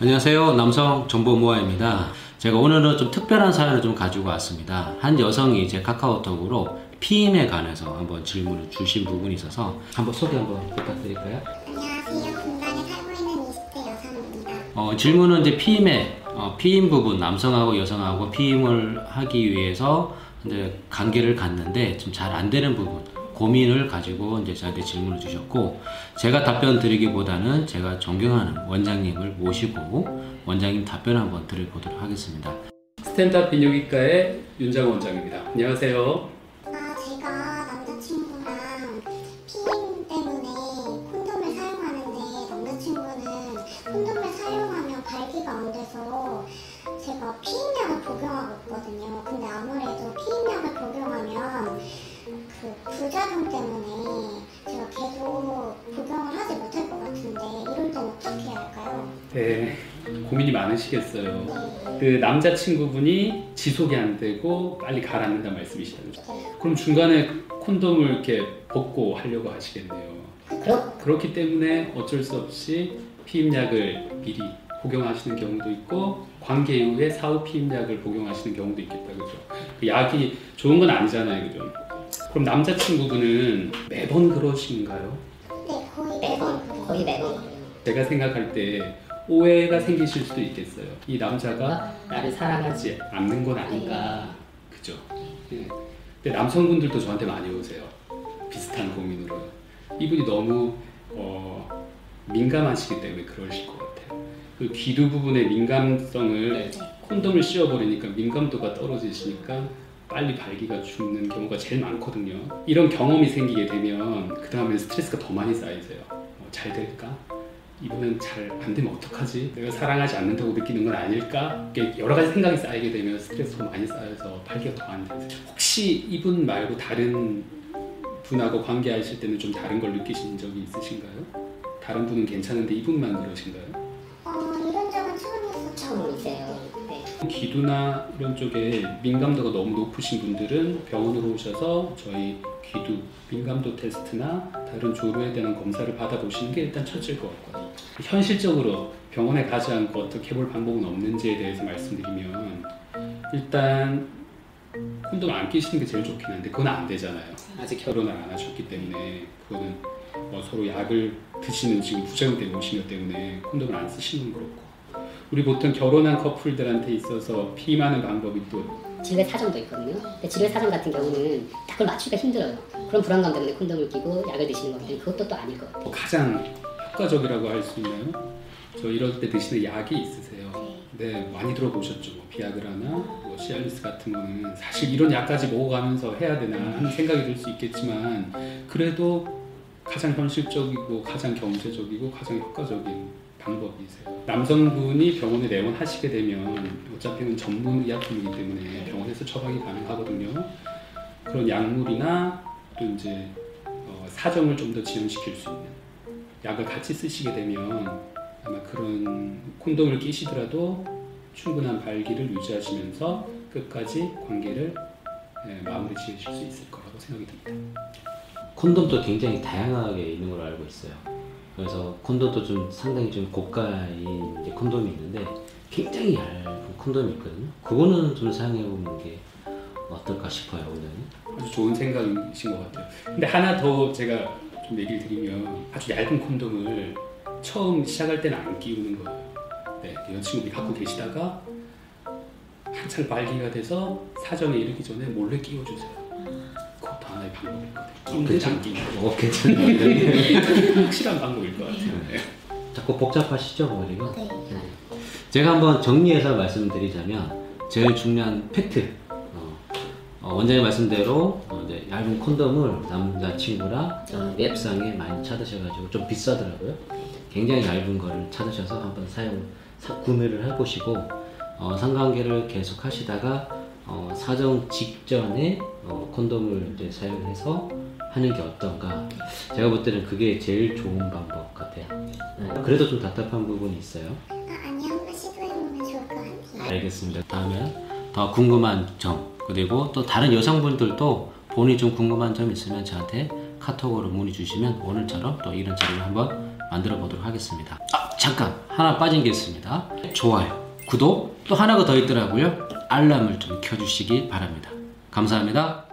안녕하세요, 남성 정보모아입니다. 제가 오늘은 좀 특별한 사연을 좀 가지고 왔습니다. 한 여성이 제 카카오톡으로 피임에 관해서 한번 질문을 주신 부분이 있어서 한번 소개 한번 부탁드릴까요? 안녕하세요, 분당에 살고 있는 20대 여성입니다. 질문은 이제 피임에 피임 부분, 남성하고 여성하고 피임을 하기 위해서 이제 관계를 갖는데 좀 잘 안 되는 부분 고민을 가지고 이제 저한테 질문을 주셨고, 제가 답변 드리기보다는 제가 존경하는 원장님을 모시고 원장님 답변 한번 드려보도록 하겠습니다. 스탠드업 비뇨기과의 윤장호 원장입니다. 안녕하세요. 제가 남자친구랑 피임 때문에 콘돔을 사용하는데, 남자친구는 콘돔을 사용하면 발기가 안 돼서 제가 피임약을 복용하고 있거든요. 근데 아무래도 피임약을 복용하면 부작용 때문에 제가 계속 복용을 하지 못할 것 같은데, 이럴 땐 어떻게 해야 할까요? 네, 고민이 많으시겠어요. 네. 그 남자친구분이 지속이 안 되고 빨리 가라앉는다는 말씀이시다면, 네. 그럼 중간에 콘돔을 이렇게 벗고 하려고 하시겠네요. 그렇기 때문에 어쩔 수 없이 피임약을 미리 복용하시는 경우도 있고, 관계 이후에 사후 피임약을 복용하시는 경우도 있겠다, 그죠? 그 약이 좋은 건 아니잖아요, 그죠? 그럼 남자친구분은 매번 그러신가요? 네, 거의 매번. 제가 생각할 때 오해가 생기실 수도 있겠어요. 이 남자가 나를 사랑하지 않는 건 아닌가, 그죠? 네. 근데 남성분들도 저한테 많이 오세요, 비슷한 고민으로. 이분이 너무 민감하시기 때문에 그러실 것 같아요. 그 귀두 부분의 민감성을, 네. 콘돔을 씌워버리니까 민감도가 떨어지시니까 빨리 발기가 죽는 경우가 제일 많거든요. 이런 경험이 생기게 되면 그 다음에 스트레스가 더 많이 쌓이세요. 잘 될까? 이번엔 잘 안 되면 어떡하지? 내가 사랑하지 않는다고 느끼는 건 아닐까? 여러 가지 생각이 쌓이게 되면 스트레스가 많이 쌓여서 발기가 더 안 되세요. 혹시 이분 말고 다른 분하고 관계하실 때는 좀 다른 걸 느끼신 적이 있으신가요? 다른 분은 괜찮은데 이분만 그러신가요? 이런 적은 처음이세요. 귀두나 이런 쪽에 민감도가 너무 높으신 분들은 병원으로 오셔서 저희 귀두 민감도 테스트나 다른 조류에 대한 검사를 받아보시는 게 일단 첫째일 것 같고요. 현실적으로 병원에 가지 않고 어떻게 해볼 방법은 없는지에 대해서 말씀드리면, 일단 콘돔 안 끼시는 게 제일 좋긴 한데 그건 안 되잖아요. 아직 결혼을 안 하셨기 때문에. 그거는 서로 약을 드시는 지금 부작용되고 오신 것 때문에 콘돔을 안 쓰시는 건 그렇고, 우리 보통 결혼한 커플들한테 있어서 피임하는 방법이 또 지뢰 사정도 있거든요. 근데 지뢰 사정 같은 경우는 딱 그걸 맞추기가 힘들어요. 그런 불안감 때문에 콘돔을 끼고 약을 드시는 거기 때문에 그것도 또 아닐 것 같아요. 가장 효과적이라고 할 수 있나요? 저 이럴 때 드시는 약이 있으세요? 네, 많이 들어보셨죠. 비아그라나 시알리스 같은 거는 사실 이런 약까지 먹어가면서 해야 되나 하는 생각이 들 수 있겠지만, 그래도 가장 현실적이고 가장 경제적이고 가장 효과적인 방법이세요. 남성분이 병원에 내원하시게 되면 어차피는 전문 의약품이기 때문에 병원에서 처방이 가능하거든요. 그런 약물이나 또 이제 사정을 좀 더 지연시킬 수 있는 약을 같이 쓰시게 되면 아마 그런 콘돔을 끼시더라도 충분한 발기를 유지하시면서 끝까지 관계를 마무리 지으실 수 있을 거라고 생각이 듭니다. 콘돔도 굉장히 다양하게 있는 걸 알고 있어요. 그래서 콘돔도 좀 상당히 좀 고가인 이제 콘돔이 있는데, 굉장히 얇은 콘돔이 있거든요. 그거는 좀 사용해보는 게 어떨까 싶어요, 원장님. 아주 좋은 생각이신 것 같아요. 근데 하나 더 제가 좀 얘기를 드리면, 아주 얇은 콘돔을 처음 시작할 때는 안 끼우는 거예요. 네, 여자친구분이 갖고 계시다가 한참 발기가 돼서 사정에 이르기 전에 몰래 끼워주세요. 그것도 하나의 방법이거든요. 괜찮아요. 확실한 방법일 것 같아요. 네. 자꾸 복잡하시죠, 머리가? 네. 네. 제가 한번 정리해서 말씀드리자면, 제일 중요한 팩트, 원장님 말씀대로 이제 얇은 콘돔을 남자친구랑 웹상에 많이 찾으셔가지고, 좀 비싸더라고요. 굉장히 얇은 거를 찾으셔서 한번 구매를 해보시고, 상관계를 계속 하시다가 사정 직전에 콘돔을 이제 사용해서 하는 게 어떤가. 제가 볼 때는 그게 제일 좋은 방법 같아요. 그래도 좀 답답한 부분이 있어요. 아니요, 한번 시도해보면 좋을 것 같아요. 알겠습니다. 다음에 더 궁금한 점, 그리고 또 다른 여성분들도 본인이 좀 궁금한 점 있으면 저한테 카톡으로 문의 주시면 오늘처럼 또 이런 자료를 한번 만들어 보도록 하겠습니다. 잠깐 하나 빠진 게 있습니다. 좋아요, 구독, 또 하나가 더 있더라고요. 알람을 좀 켜주시기 바랍니다. 감사합니다.